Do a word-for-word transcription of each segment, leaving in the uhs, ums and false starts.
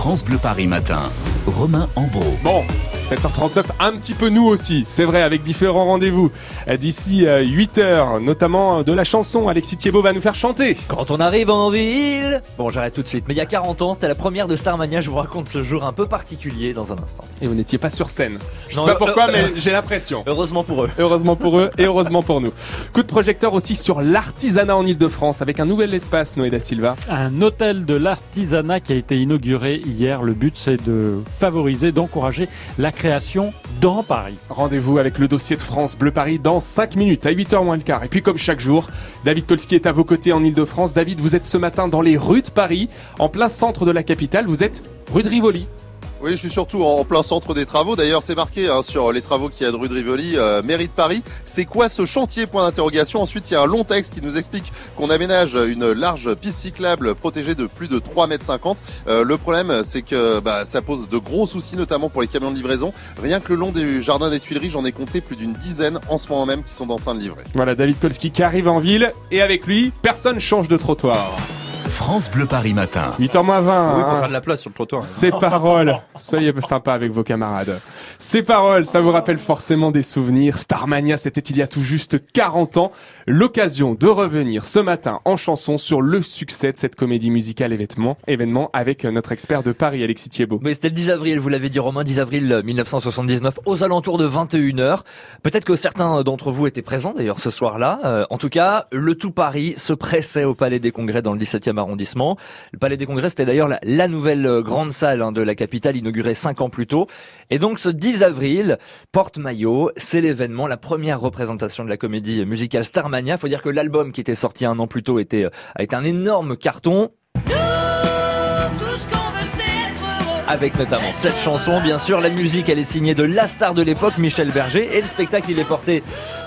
France Bleu Paris Matin, Romain Ambrault. Bon, sept heures trente-neuf, un petit peu nous aussi, c'est vrai, avec différents rendez-vous. D'ici huit heures, notamment de la chanson, Alexis Thiebaud va nous faire chanter. Quand on arrive en ville... Bon, j'arrête tout de suite, mais il y a quarante ans, c'était la première de Starmania, je vous raconte ce jour un peu particulier dans un instant. Et vous n'étiez pas sur scène. Je ne sais pas pourquoi, euh, mais euh, j'ai l'impression. Heureusement pour eux. Heureusement pour eux et heureusement pour nous. Coup de projecteur aussi sur l'artisanat en Ile-de-France, avec un nouvel espace, Noéda Silva. Un hôtel de l'artisanat qui a été inauguré hier. Le but, c'est de favoriser, d'encourager la création dans Paris. Rendez-vous avec le dossier de France Bleu Paris dans cinq minutes, à huit heures moins le quart. Et puis, comme chaque jour, David Kolsky est à vos côtés en Ile-de-France. David, vous êtes ce matin dans les rues de Paris, en plein centre de la capitale. Vous êtes rue de Rivoli. Oui, je suis surtout en plein centre des travaux. D'ailleurs, c'est marqué hein, sur les travaux qu'il y a de rue de Rivoli, euh, mairie de Paris. C'est quoi ce chantier ? Point d'interrogation. Ensuite, il y a un long texte qui nous explique qu'on aménage une large piste cyclable protégée de plus de trois mètres cinquante. Euh, le problème, c'est que bah, ça pose de gros soucis, notamment pour les camions de livraison. Rien que le long du jardin des Tuileries, j'en ai compté plus d'une dizaine en ce moment même qui sont en train de livrer. Voilà, David Kolsky qui arrive en ville et avec lui, personne change de trottoir. France Bleu Paris Matin. huit heures moins vingt. Oui, pour hein. faire de la place sur le trottoir. Ces paroles, soyez sympas avec vos camarades. Ces paroles, ça vous rappelle forcément des souvenirs. Starmania, c'était il y a tout juste quarante ans. L'occasion de revenir ce matin en chanson sur le succès de cette comédie musicale événement, événement avec notre expert de Paris, Alexis Thiebaud. Mais c'était le dix avril, vous l'avez dit Romain, dix avril mille neuf cent soixante-dix-neuf, aux alentours de vingt et une heures. Peut-être que certains d'entre vous étaient présents d'ailleurs ce soir-là. Euh, en tout cas, le tout Paris se pressait au Palais des Congrès dans le dix-septième arrondissement. Le Palais des Congrès, c'était d'ailleurs la, la nouvelle grande salle hein, de la capitale, inaugurée cinq ans plus tôt. Et donc ce dix avril, porte-maillot, c'est l'événement, la première représentation de la comédie musicale Starmania. Faut dire que l'album qui était sorti un an plus tôt était, a été un énorme carton. Avec notamment cette chanson, bien sûr. La musique, elle est signée de la star de l'époque, Michel Berger. Et le spectacle, il est porté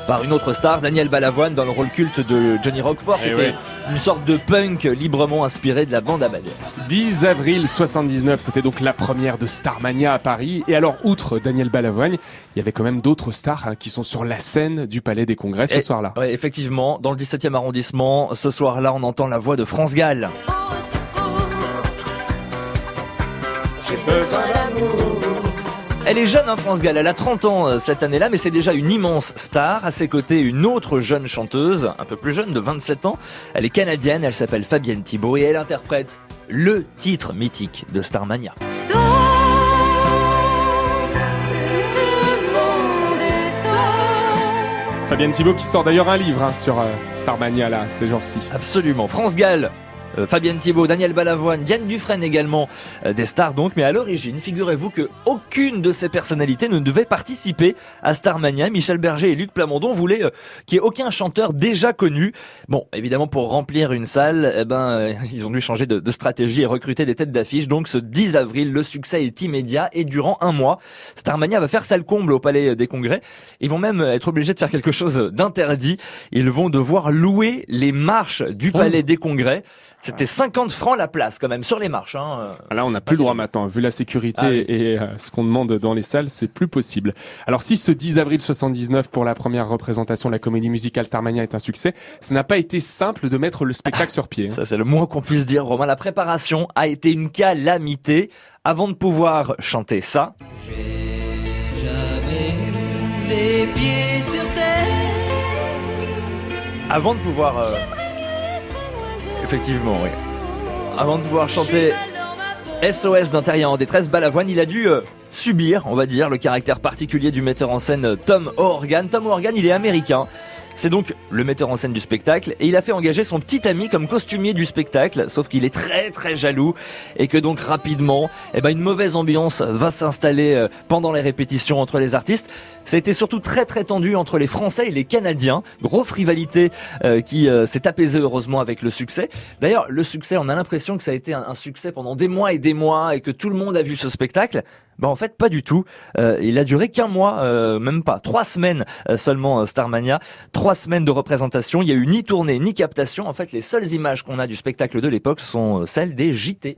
par une autre star, Daniel Balavoine, dans le rôle culte de Johnny Roquefort, qui était une sorte de punk librement inspiré de la bande à Bavière. dix avril soixante-dix-neuf, c'était donc la première de Starmania à Paris. Et alors, outre Daniel Balavoine, il y avait quand même d'autres stars hein, qui sont sur la scène du Palais des Congrès ce soir-là. Oui, effectivement, dans le dix-septième arrondissement, ce soir-là, on entend la voix de France Gall. Elle est jeune, hein, France Gall, elle a trente ans euh, cette année-là, mais c'est déjà une immense star. À ses côtés, une autre jeune chanteuse, un peu plus jeune, de vingt-sept ans. Elle est canadienne, elle s'appelle Fabienne Thibault et elle interprète le titre mythique de Starmania. Star Fabienne Thibault qui sort d'ailleurs un livre hein, sur euh, Starmania là, ces jours-ci. Absolument, France Gall, Fabienne Thibault, Daniel Balavoine, Diane Dufresne également, euh, des stars donc. Mais à l'origine, figurez-vous que aucune de ces personnalités ne devait participer à Starmania. Michel Berger et Luc Plamondon voulaient euh, qu'il n'y ait aucun chanteur déjà connu. Bon, évidemment, pour remplir une salle, eh ben, euh, ils ont dû changer de, de stratégie et recruter des têtes d'affiche. Donc ce dix avril, le succès est immédiat et durant un mois, Starmania va faire salle comble au Palais des Congrès. Ils vont même être obligés de faire quelque chose d'interdit. Ils vont devoir louer les marches du Palais oh. des Congrès. C'était cinquante francs la place quand même, sur les marches. Hein. Là, on n'a plus le droit maintenant. Vu la sécurité ah, oui. et euh, ce qu'on demande dans les salles, c'est plus possible. Alors si ce dix avril soixante-dix-neuf, pour la première représentation de la comédie musicale Starmania est un succès, ça n'a pas été simple de mettre le spectacle sur pied. Hein. Ça, c'est le moins qu'on puisse dire, Romain. La préparation a été une calamité. Avant de pouvoir chanter ça... J'ai jamais eu les pieds sur terre. Avant de pouvoir... Euh... Effectivement, oui. Avant de pouvoir chanter S O S d'intérieur en détresse, Balavoine, il a dû euh, subir, on va dire, le caractère particulier du metteur en scène Tom Horgan. Tom Horgan, il est américain. C'est donc le metteur en scène du spectacle et il a fait engager son petit ami comme costumier du spectacle, sauf qu'il est très très jaloux et que donc rapidement, eh ben, une mauvaise ambiance va s'installer pendant les répétitions entre les artistes. Ça a été surtout très très tendu entre les Français et les Canadiens, grosse rivalité euh, qui euh, s'est apaisée heureusement avec le succès. D'ailleurs, le succès, on a l'impression que ça a été un, un succès pendant des mois et des mois et que tout le monde a vu ce spectacle. Bah en fait pas du tout, euh, il a duré qu'un mois, euh, même pas, trois semaines euh, seulement euh, Starmania, trois semaines de représentation, il n'y a eu ni tournée ni captation, en fait les seules images qu'on a du spectacle de l'époque sont celles des J T.